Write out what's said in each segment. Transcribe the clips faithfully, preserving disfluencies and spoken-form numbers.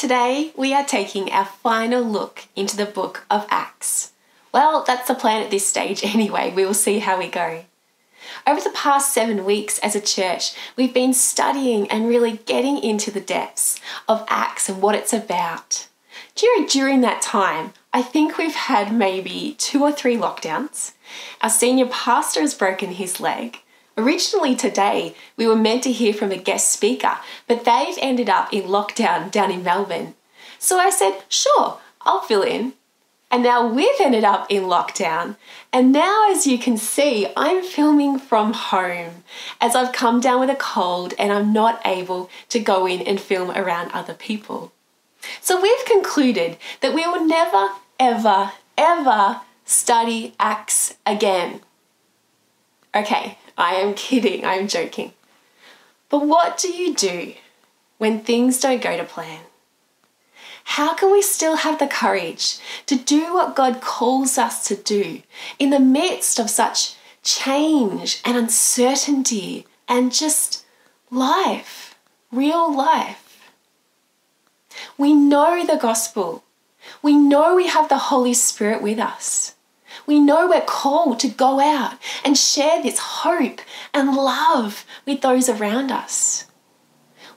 Today we are taking our final look into the book of Acts. Well, that's the plan at this stage anyway, we will see how we go. Over the past seven weeks as a church, we've been studying and really getting into the depths of Acts and what it's about. During, during that time, I think we've had maybe two or three lockdowns. Our senior pastor has broken his leg. Originally today, we were meant to hear from a guest speaker, but they've ended up in lockdown down in Melbourne. So I said, sure, I'll fill in. And now we've ended up in lockdown. And now, as you can see, I'm filming from home as I've come down with a cold and I'm not able to go in and film around other people. So we've concluded that we will never, ever, ever study Acts again. Okay, I am kidding, I'm joking. But what do you do when things don't go to plan? How can we still have the courage to do what God calls us to do in the midst of such change and uncertainty and just life, real life? We know the gospel. We know we have the Holy Spirit with us. We know we're called to go out and share this hope and love with those around us.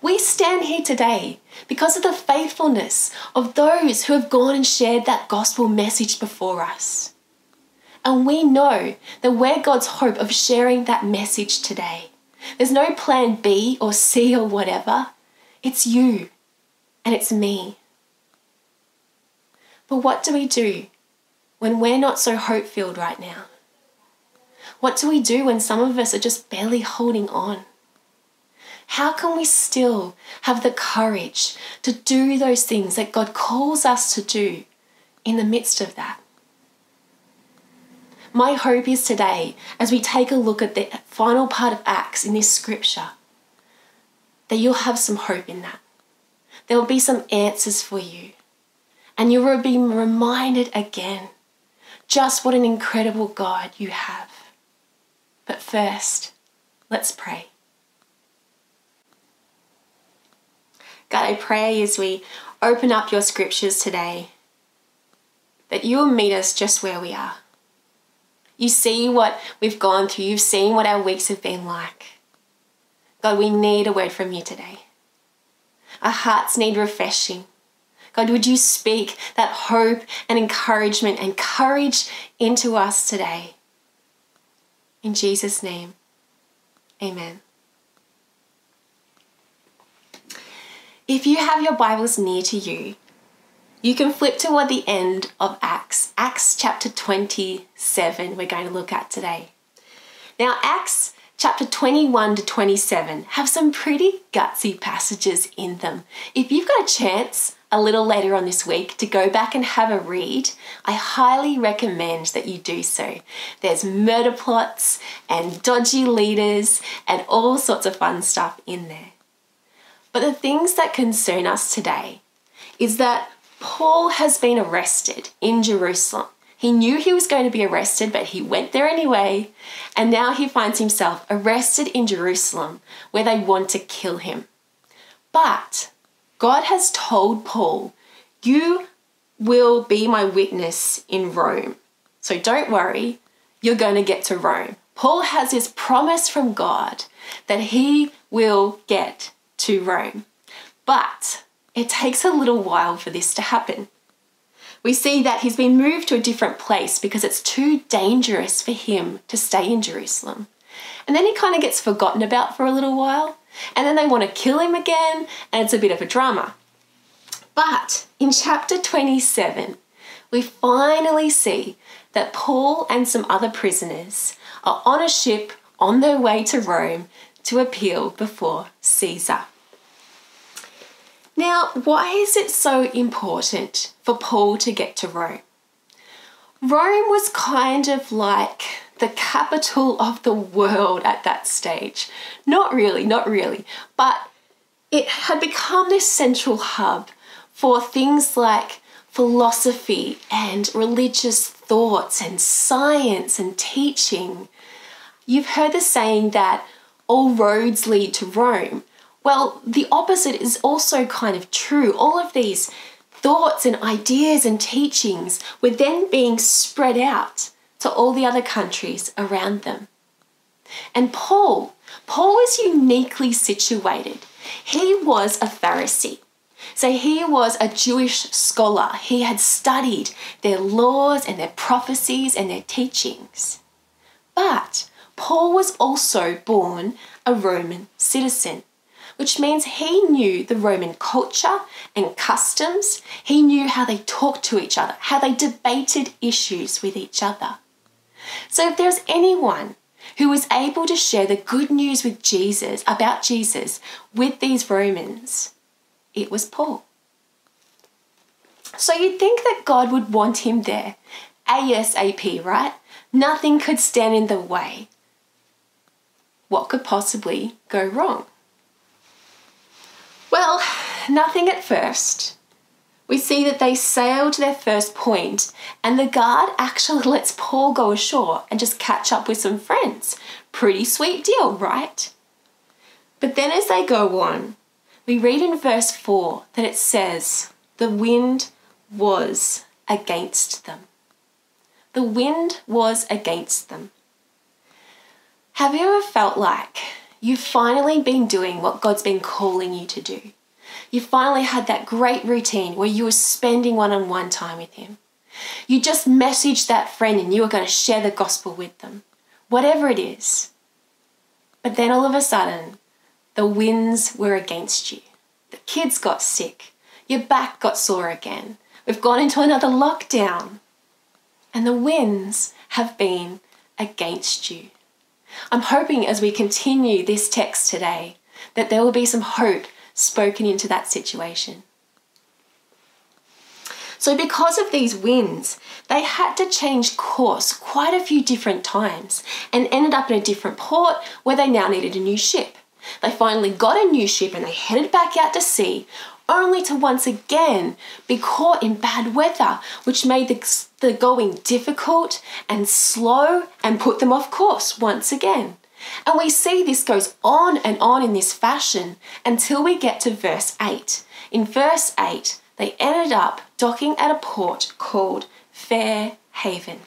We stand here today because of the faithfulness of those who have gone and shared that gospel message before us. And we know that we're God's hope of sharing that message today. There's no plan B or C or whatever. It's you and it's me. But what do we do when we're not so hope-filled right now? What do we do when some of us are just barely holding on? How can we still have the courage to do those things that God calls us to do in the midst of that? My hope is today, as we take a look at the final part of Acts in this scripture, that you'll have some hope in that. There will be some answers for you. And you will be reminded again just what an incredible God you have. But first, let's pray. God, I pray as we open up your scriptures today that you will meet us just where we are. You see what we've gone through. You've seen what our weeks have been like. God, we need a word from you today. Our hearts need refreshing. God, would you speak that hope and encouragement and courage into us today? In Jesus' name, amen. If you have your Bibles near to you, you can flip toward the end of Acts, Acts chapter twenty-seven we're going to look at today. Now Acts chapter twenty-one to twenty-seven have some pretty gutsy passages in them. If you've got a chance a little later on this week to go back and have a read, I highly recommend that you do so. There's murder plots and dodgy leaders and all sorts of fun stuff in there. But the things that concern us today is that Paul has been arrested in Jerusalem. He knew he was going to be arrested, but he went there anyway. And now he finds himself arrested in Jerusalem where they want to kill him. But God has told Paul, you will be my witness in Rome. So don't worry, you're going to get to Rome. Paul has this promise from God that he will get to Rome. But it takes a little while for this to happen. We see that he's been moved to a different place because it's too dangerous for him to stay in Jerusalem. And then he kind of gets forgotten about for a little while. And then they want to kill him again. And it's a bit of a drama. But in chapter twenty-seven, we finally see that Paul and some other prisoners are on a ship on their way to Rome to appeal before Caesar. Now, why is it so important for Paul to get to Rome? Rome was kind of like the capital of the world at that stage. Not really, not really, but it had become this central hub for things like philosophy and religious thoughts and science and teaching. You've heard the saying that all roads lead to Rome. Well, the opposite is also kind of true. All of these thoughts and ideas and teachings were then being spread out to all the other countries around them. And Paul, Paul is uniquely situated. He was a Pharisee. So he was a Jewish scholar. He had studied their laws and their prophecies and their teachings. But Paul was also born a Roman citizen, which means he knew the Roman culture and customs. He knew how they talked to each other, how they debated issues with each other. So if there's anyone who was able to share the good news with Jesus, about Jesus, with these Romans, it was Paul. So you'd think that God would want him there, ASAP, right? Nothing could stand in the way. What could possibly go wrong? Well, nothing at first. We see that they sailed their first point and the guard actually lets Paul go ashore and just catch up with some friends. Pretty sweet deal, right? But then as they go on, we read in verse four that it says, the wind was against them. The wind was against them. Have you ever felt like you've finally been doing what God's been calling you to do? You finally had that great routine where you were spending one-on-one time with Him. You just messaged that friend and you were going to share the gospel with them, whatever it is. But then all of a sudden, the winds were against you. The kids got sick. Your back got sore again. We've gone into another lockdown. And the winds have been against you. I'm hoping as we continue this text today that there will be some hope spoken into that situation. So because of these winds, they had to change course quite a few different times and ended up in a different port where they now needed a new ship. They finally got a new ship and they headed back out to sea, only to once again be caught in bad weather, which made the, the going difficult and slow and put them off course once again. And we see this goes on and on in this fashion until we get to verse eight. In verse eight, they ended up docking at a port called Fair Haven.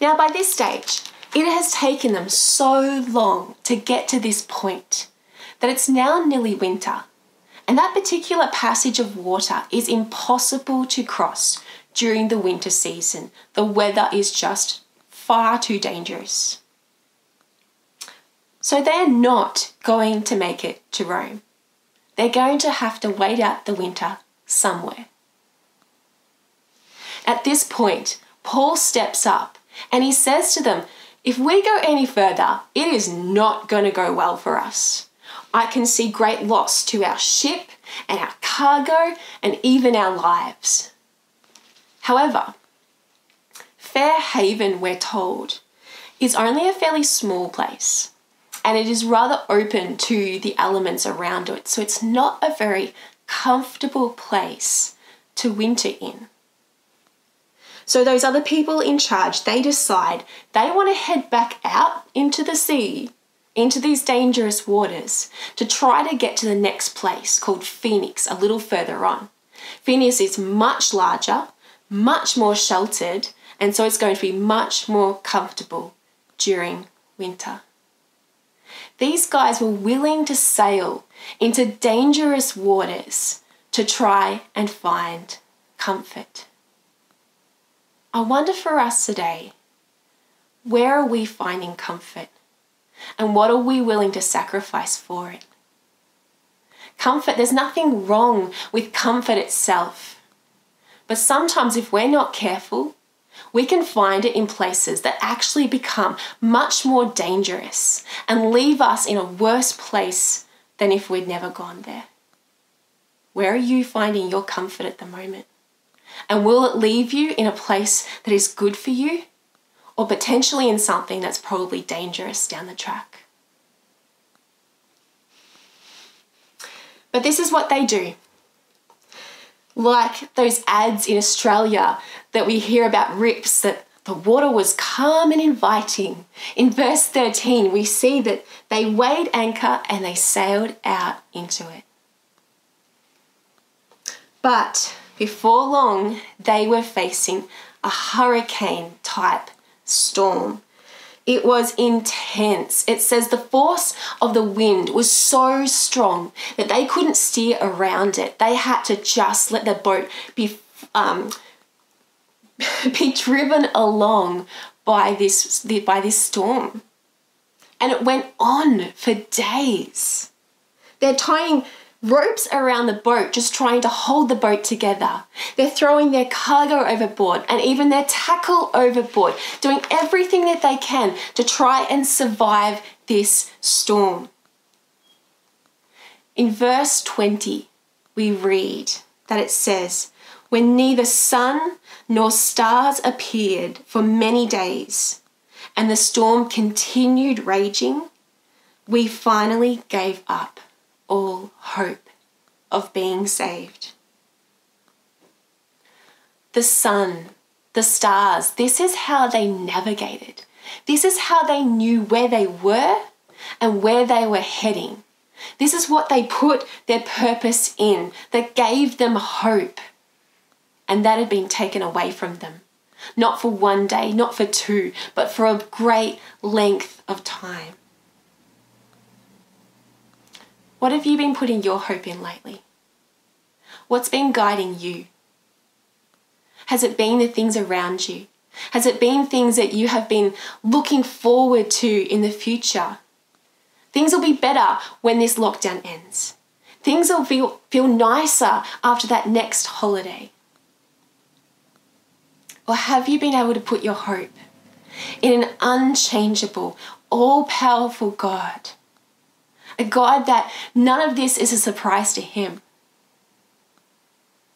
Now by this stage, it has taken them so long to get to this point that it's now nearly winter, and that particular passage of water is impossible to cross during the winter season. The weather is just far too dangerous. So they're not going to make it to Rome. They're going to have to wait out the winter somewhere. At this point, Paul steps up and he says to them, if we go any further, it is not going to go well for us. I can see great loss to our ship and our cargo and even our lives. However, Fair Haven, we're told, is only a fairly small place and it is rather open to the elements around it, so it's not a very comfortable place to winter in. So those other people in charge, they decide they want to head back out into the sea, into these dangerous waters, to try to get to the next place called Phoenix a little further on. Phoenix is much larger, much more sheltered, and so it's going to be much more comfortable during winter. These guys were willing to sail into dangerous waters to try and find comfort. I wonder for us today, where are we finding comfort? And what are we willing to sacrifice for it? Comfort, there's nothing wrong with comfort itself. But sometimes if we're not careful, we can find it in places that actually become much more dangerous and leave us in a worse place than if we'd never gone there. Where are you finding your comfort at the moment? And will it leave you in a place that is good for you, or potentially in something that's probably dangerous down the track? But this is what they do. Like those ads in Australia that we hear about rips that The water was calm and inviting. In verse thirteen, we see that they weighed anchor and they sailed out into it. But before long, they were facing a hurricane-type storm. It was intense. It says the force of the wind was so strong that they couldn't steer around it. They had to just let their boat be um, be driven along by this by this storm. And it went on for days. They're tying ropes around the boat, just trying to hold the boat together. They're throwing their cargo overboard and even their tackle overboard, doing everything that they can to try and survive this storm. In verse twenty, we read that it says, "When neither sun nor stars appeared for many days, and the storm continued raging, we finally gave up all hope of being saved." The sun, the stars, this is how they navigated. This is how they knew where they were and where they were heading. This is what they put their purpose in, that gave them hope. And that had been taken away from them. Not for one day, not for two, but for a great length of time. What have you been putting your hope in lately? What's been guiding you? Has it been the things around you? Has it been things that you have been looking forward to in the future? Things will be better when this lockdown ends. Things will feel, feel nicer after that next holiday. Or have you been able to put your hope in an unchangeable, all-powerful God? A God that none of this is a surprise to him.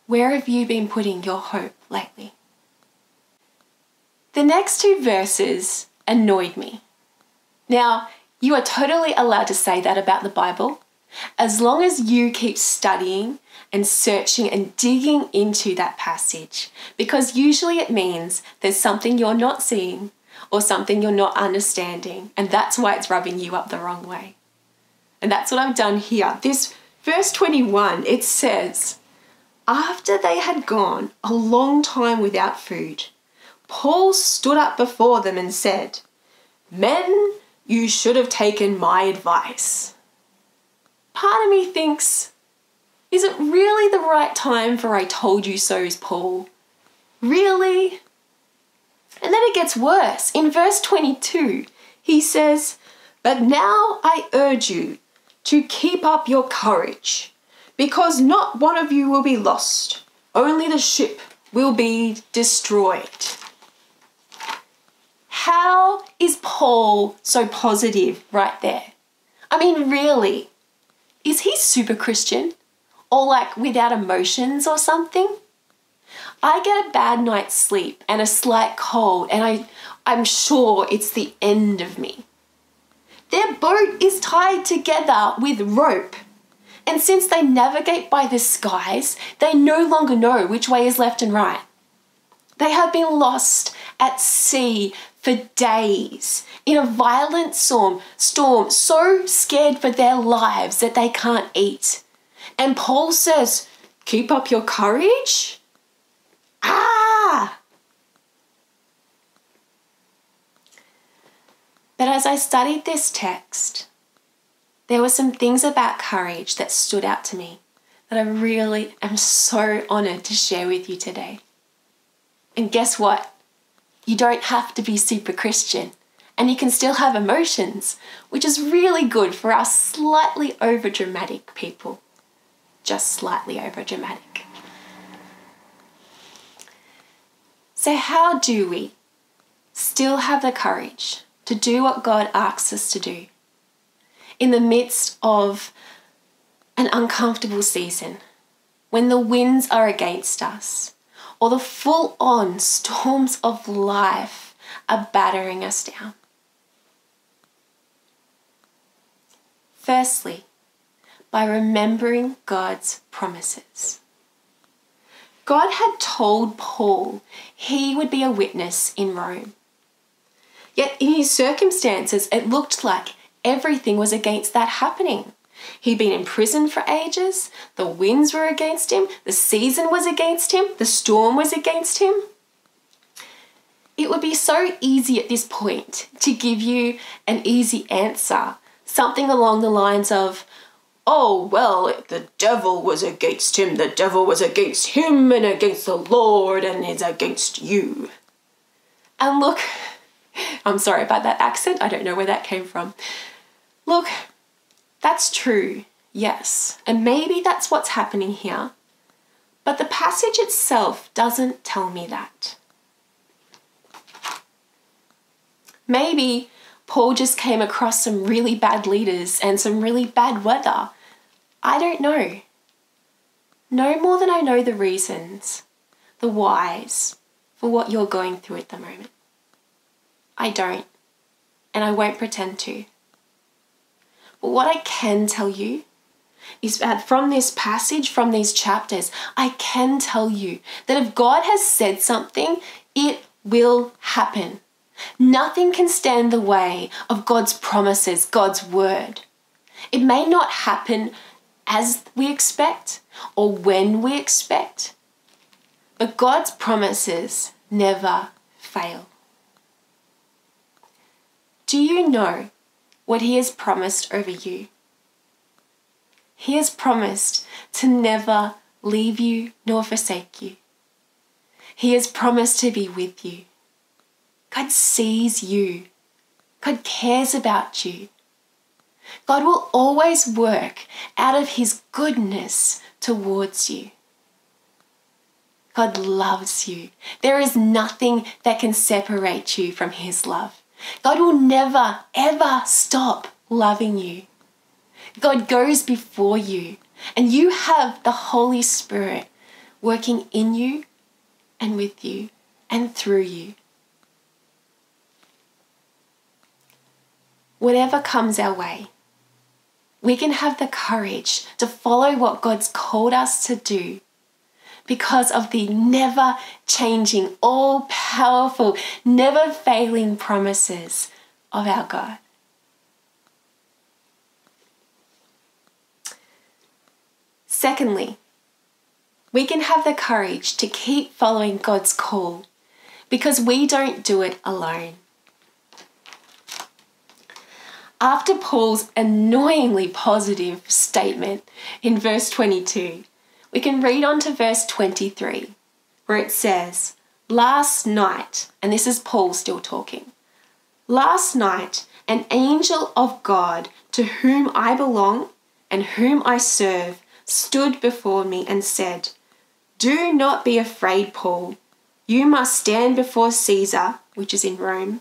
Where have you been putting your hope lately? The next two verses annoyed me. Now, you are totally allowed to say that about the Bible, as long as you keep studying and searching and digging into that passage, because usually it means there's something you're not seeing or something you're not understanding, and that's why it's rubbing you up the wrong way. And that's what I've done here. This verse twenty-one, it says, "After they had gone a long time without food, Paul stood up before them and said, 'Men, you should have taken my advice.'" Part of me thinks, is it really the right time for "I told you so's, Paul"? Really? And then it gets worse. In verse twenty-two, he says, "But now I urge you to keep up your courage, because not one of you will be lost, only the ship will be destroyed." How is Paul so positive right there? I mean, really? Is he super Christian? Or like without emotions or something? I get a bad night's sleep and a slight cold, and I, I'm sure it's the end of me. Their boat is tied together with rope. And since they navigate by the skies, they no longer know which way is left and right. They have been lost at sea for days in a violent storm, storm, so scared for their lives that they can't eat. And Paul says, "Keep up your courage." Ah! But as I studied this text, there were some things about courage that stood out to me that I really am so honoured to share with you today. And guess what? You don't have to be super Christian, and you can still have emotions, which is really good for us slightly overdramatic people. Just slightly overdramatic. So how do we still have the courage to do what God asks us to do in the midst of an uncomfortable season, when the winds are against us or the full-on storms of life are battering us down? Firstly, by remembering God's promises. God had told Paul he would be a witness in Rome. Yet in his circumstances, it looked like everything was against that happening. He'd been in prison for ages, the winds were against him, the season was against him, the storm was against him. It would be so easy at this point to give you an easy answer, something along the lines of, oh, well, the devil was against him, the devil was against him and against the Lord and is against you. And look, I'm sorry about that accent, I don't know where that came from. Look, that's true, yes, and maybe that's what's happening here, but the passage itself doesn't tell me that. Maybe Paul just came across some really bad leaders and some really bad weather. I don't know. No more than I know the reasons, the whys, for what you're going through at the moment. I don't, and I won't pretend to. But what I can tell you is that from this passage, from these chapters, I can tell you that if God has said something, it will happen. Nothing can stand the way of God's promises, God's word. It may not happen as we expect or when we expect, but God's promises never fail. Do you know what He has promised over you? He has promised to never leave you nor forsake you. He has promised to be with you. God sees you. God cares about you. God will always work out of His goodness towards you. God loves you. There is nothing that can separate you from His love. God will never, ever stop loving you. God goes before you, and you have the Holy Spirit working in you and with you and through you. Whatever comes our way, we can have the courage to follow what God's called us to do because of the never-changing, all-powerful, never-failing promises of our God. Secondly, we can have the courage to keep following God's call because we don't do it alone. After Paul's annoyingly positive statement in verse twenty-two, we can read on to verse twenty-three, where it says, last night, and this is Paul still talking, last night, an angel of God to whom I belong and whom I serve stood before me and said, do not be afraid, Paul. You must stand before Caesar, which is in Rome,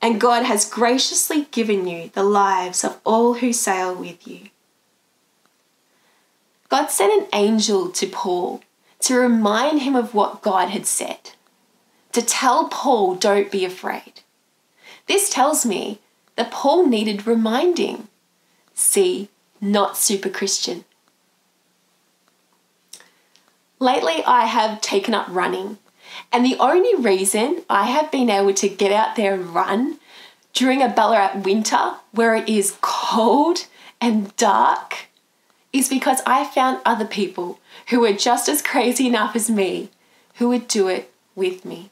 and God has graciously given you the lives of all who sail with you. God sent an angel to Paul to remind him of what God had said, to tell Paul, don't be afraid. This tells me that Paul needed reminding. See, not super Christian. Lately, I have taken up running. And the only reason I have been able to get out there and run during a Ballarat winter where it is cold and dark is because I found other people who were just as crazy enough as me who would do it with me.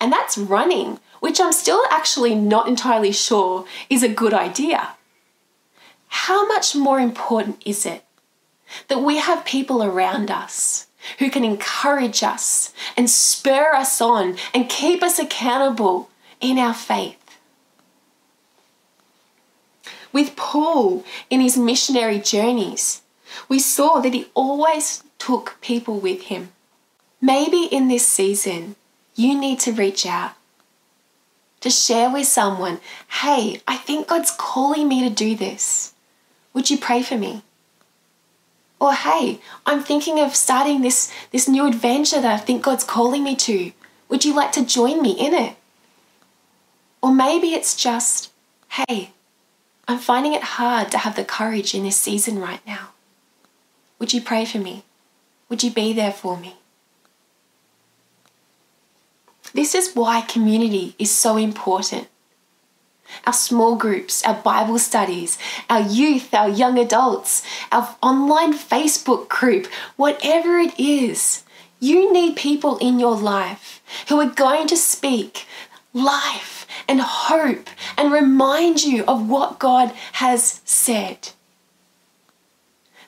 And that's running, which I'm still actually not entirely sure is a good idea. How much more important is it that we have people around us who can encourage us and spur us on and keep us accountable in our faith? With Paul in his missionary journeys, we saw that he always took people with him. Maybe in this season, you need to reach out to share with someone, hey, I think God's calling me to do this. Would you pray for me? Or hey, I'm thinking of starting this, this new adventure that I think God's calling me to. Would you like to join me in it? Or maybe it's just, hey, I'm finding it hard to have the courage in this season right now. Would you pray for me? Would you be there for me? This is why community is so important. Our small groups, our Bible studies, our youth, our young adults, our online Facebook group, whatever it is, you need people in your life who are going to speak life and hope and remind you of what God has said.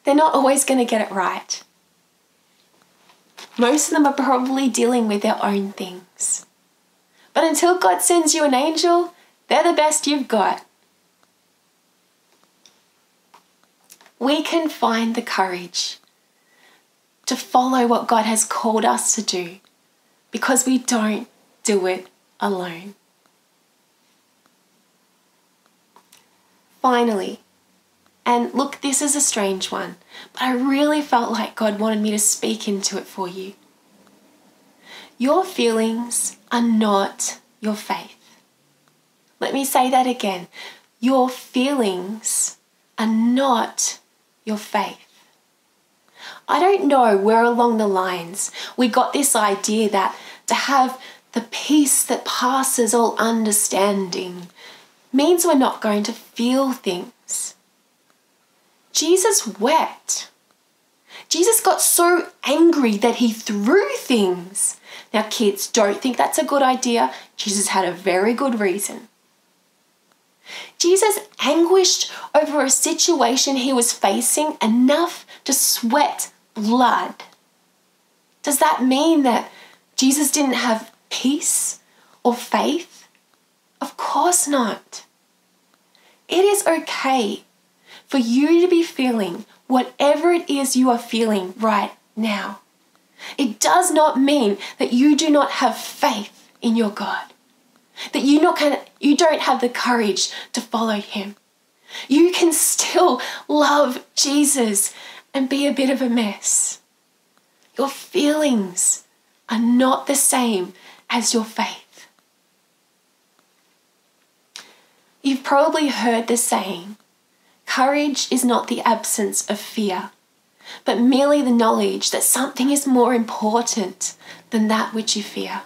They're not always going to get it right. Most of them are probably dealing with their own things. But until God sends you an angel, they're the best you've got. We can find the courage to follow what God has called us to do because we don't do it alone. Finally, and look, this is a strange one, but I really felt like God wanted me to speak into it for you. Your feelings are not your faith. Let me say that again. Your feelings are not your faith. I don't know where along the lines we got this idea that to have the peace that passes all understanding means we're not going to feel things. Jesus wept. Jesus got so angry that he threw things. Now, kids, don't think that's a good idea. Jesus had a very good reason. Jesus anguished over a situation he was facing enough to sweat blood. Does that mean that Jesus didn't have peace or faith? Of course not. It is okay for you to be feeling whatever it is you are feeling right now. It does not mean that you do not have faith in your God. That you not can, you don't have the courage to follow him. You can still love Jesus and be a bit of a mess. Your feelings are not the same as your faith. You've probably heard the saying, courage is not the absence of fear, but merely the knowledge that something is more important than that which you fear.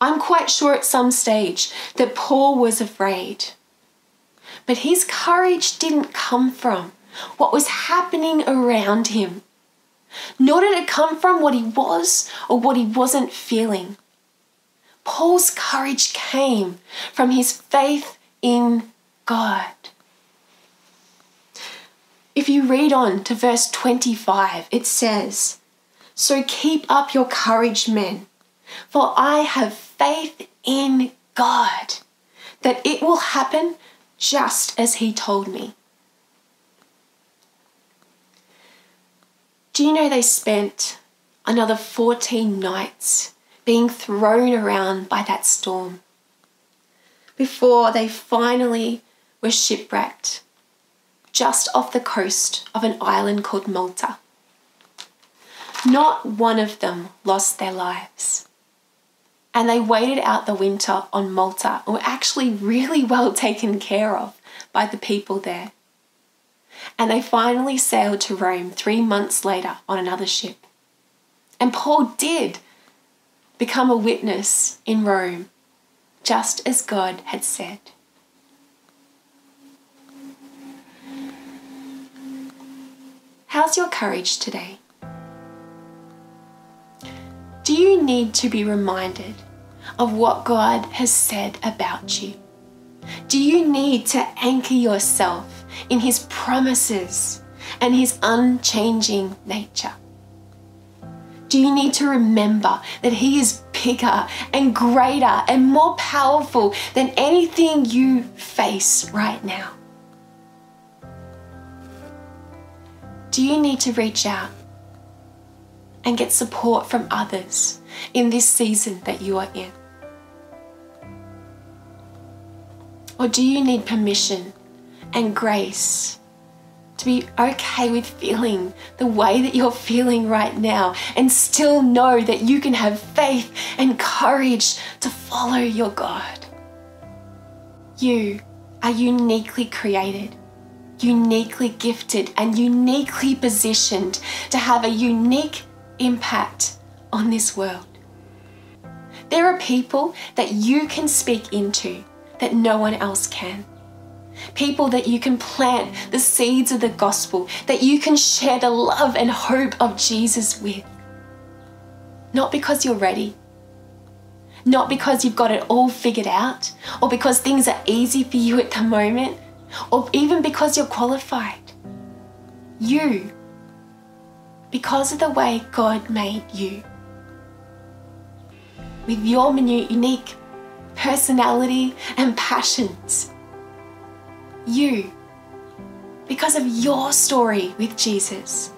I'm quite sure at some stage that Paul was afraid. But his courage didn't come from what was happening around him. Nor did it come from what he was or what he wasn't feeling. Paul's courage came from his faith in God. If you read on to verse twenty-five, it says, "So keep up your courage, men. For I have faith in God, that it will happen just as he told me." Do you know they spent another fourteen nights being thrown around by that storm before they finally were shipwrecked just off the coast of an island called Malta? Not one of them lost their lives. And they waited out the winter on Malta and were actually really well taken care of by the people there. And they finally sailed to Rome three months later on another ship. And Paul did become a witness in Rome, just as God had said. How's your courage today? Do you need to be reminded of what God has said about you? Do you need to anchor yourself in his promises and his unchanging nature? Do you need to remember that he is bigger and greater and more powerful than anything you face right now? Do you need to reach out and get support from others in this season that you are in? Or do you need permission and grace to be okay with feeling the way that you're feeling right now and still know that you can have faith and courage to follow your God? You are uniquely created uniquely gifted and uniquely positioned to have a unique impact on this world. There are people that you can speak into that no one else can. People that you can plant the seeds of the gospel, that you can share the love and hope of Jesus with. Not because you're ready, not because you've got it all figured out, or because things are easy for you at the moment, or even because you're qualified. You, because of the way God made you, with your unique personality and passions. You, because of your story with Jesus.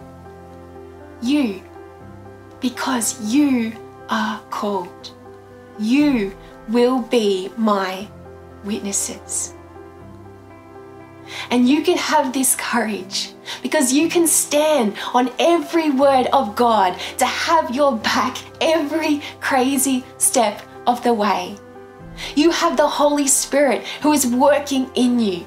You, because you are called. You will be my witnesses. And you can have this courage because you can stand on every word of God to have your back every crazy step of the way. You have the Holy Spirit who is working in you.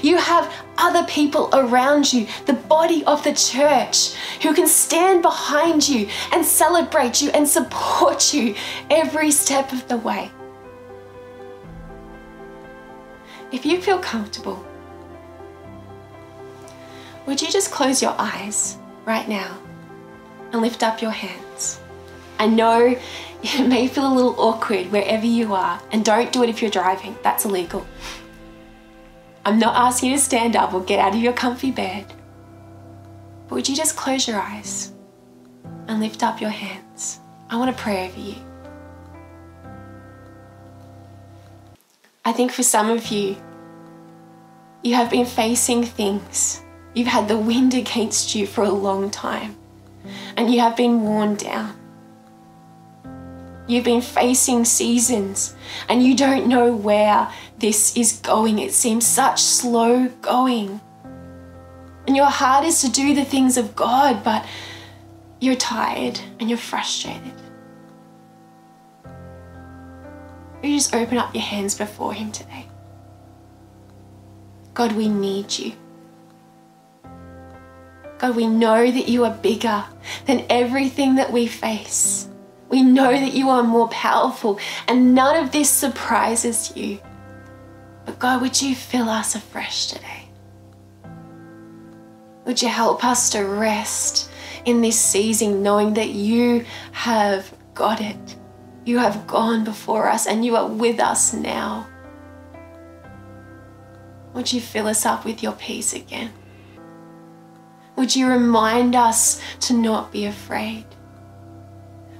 You have other people around you, the body of the church, who can stand behind you and celebrate you and support you every step of the way. If you feel comfortable, would you just close your eyes right now and lift up your hands? I know it may feel a little awkward wherever you are, and don't do it if you're driving, that's illegal. I'm not asking you to stand up or get out of your comfy bed, but would you just close your eyes and lift up your hands? I want to pray over you. I think for some of you, you have been facing things. You've had the wind against you for a long time and you have been worn down. You've been facing seasons and you don't know where this is going. It seems such slow going. And your heart is to do the things of God, but you're tired and you're frustrated. You just open up your hands before Him today. God, we need you. God, we know that you are bigger than everything that we face. We know that you are more powerful and none of this surprises you. But God, would you fill us afresh today? Would you help us to rest in this season knowing that you have got it? You have gone before us and you are with us now. Would you fill us up with your peace again? Would you remind us to not be afraid?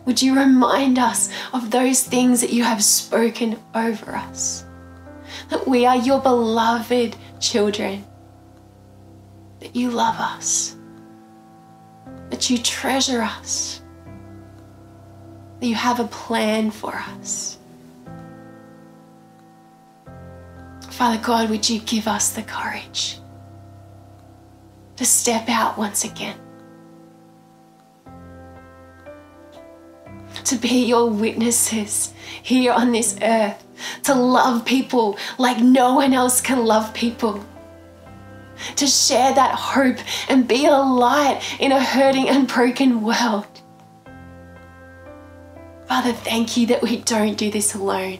Would you remind us of those things that you have spoken over us? That we are your beloved children. That you love us. That you treasure us. That you have a plan for us. Father God, would you give us the courage to step out once again. To be your witnesses here on this earth, to love people like no one else can love people, to share that hope and be a light in a hurting and broken world. Father, thank you that we don't do this alone,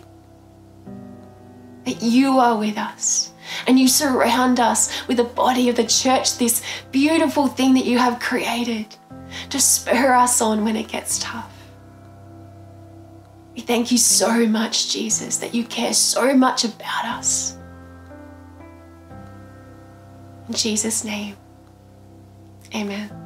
that you are with us and you surround us with the body of the church, this beautiful thing that you have created to spur us on when it gets tough. We thank you so much, Jesus, that you care so much about us. In Jesus' name, amen.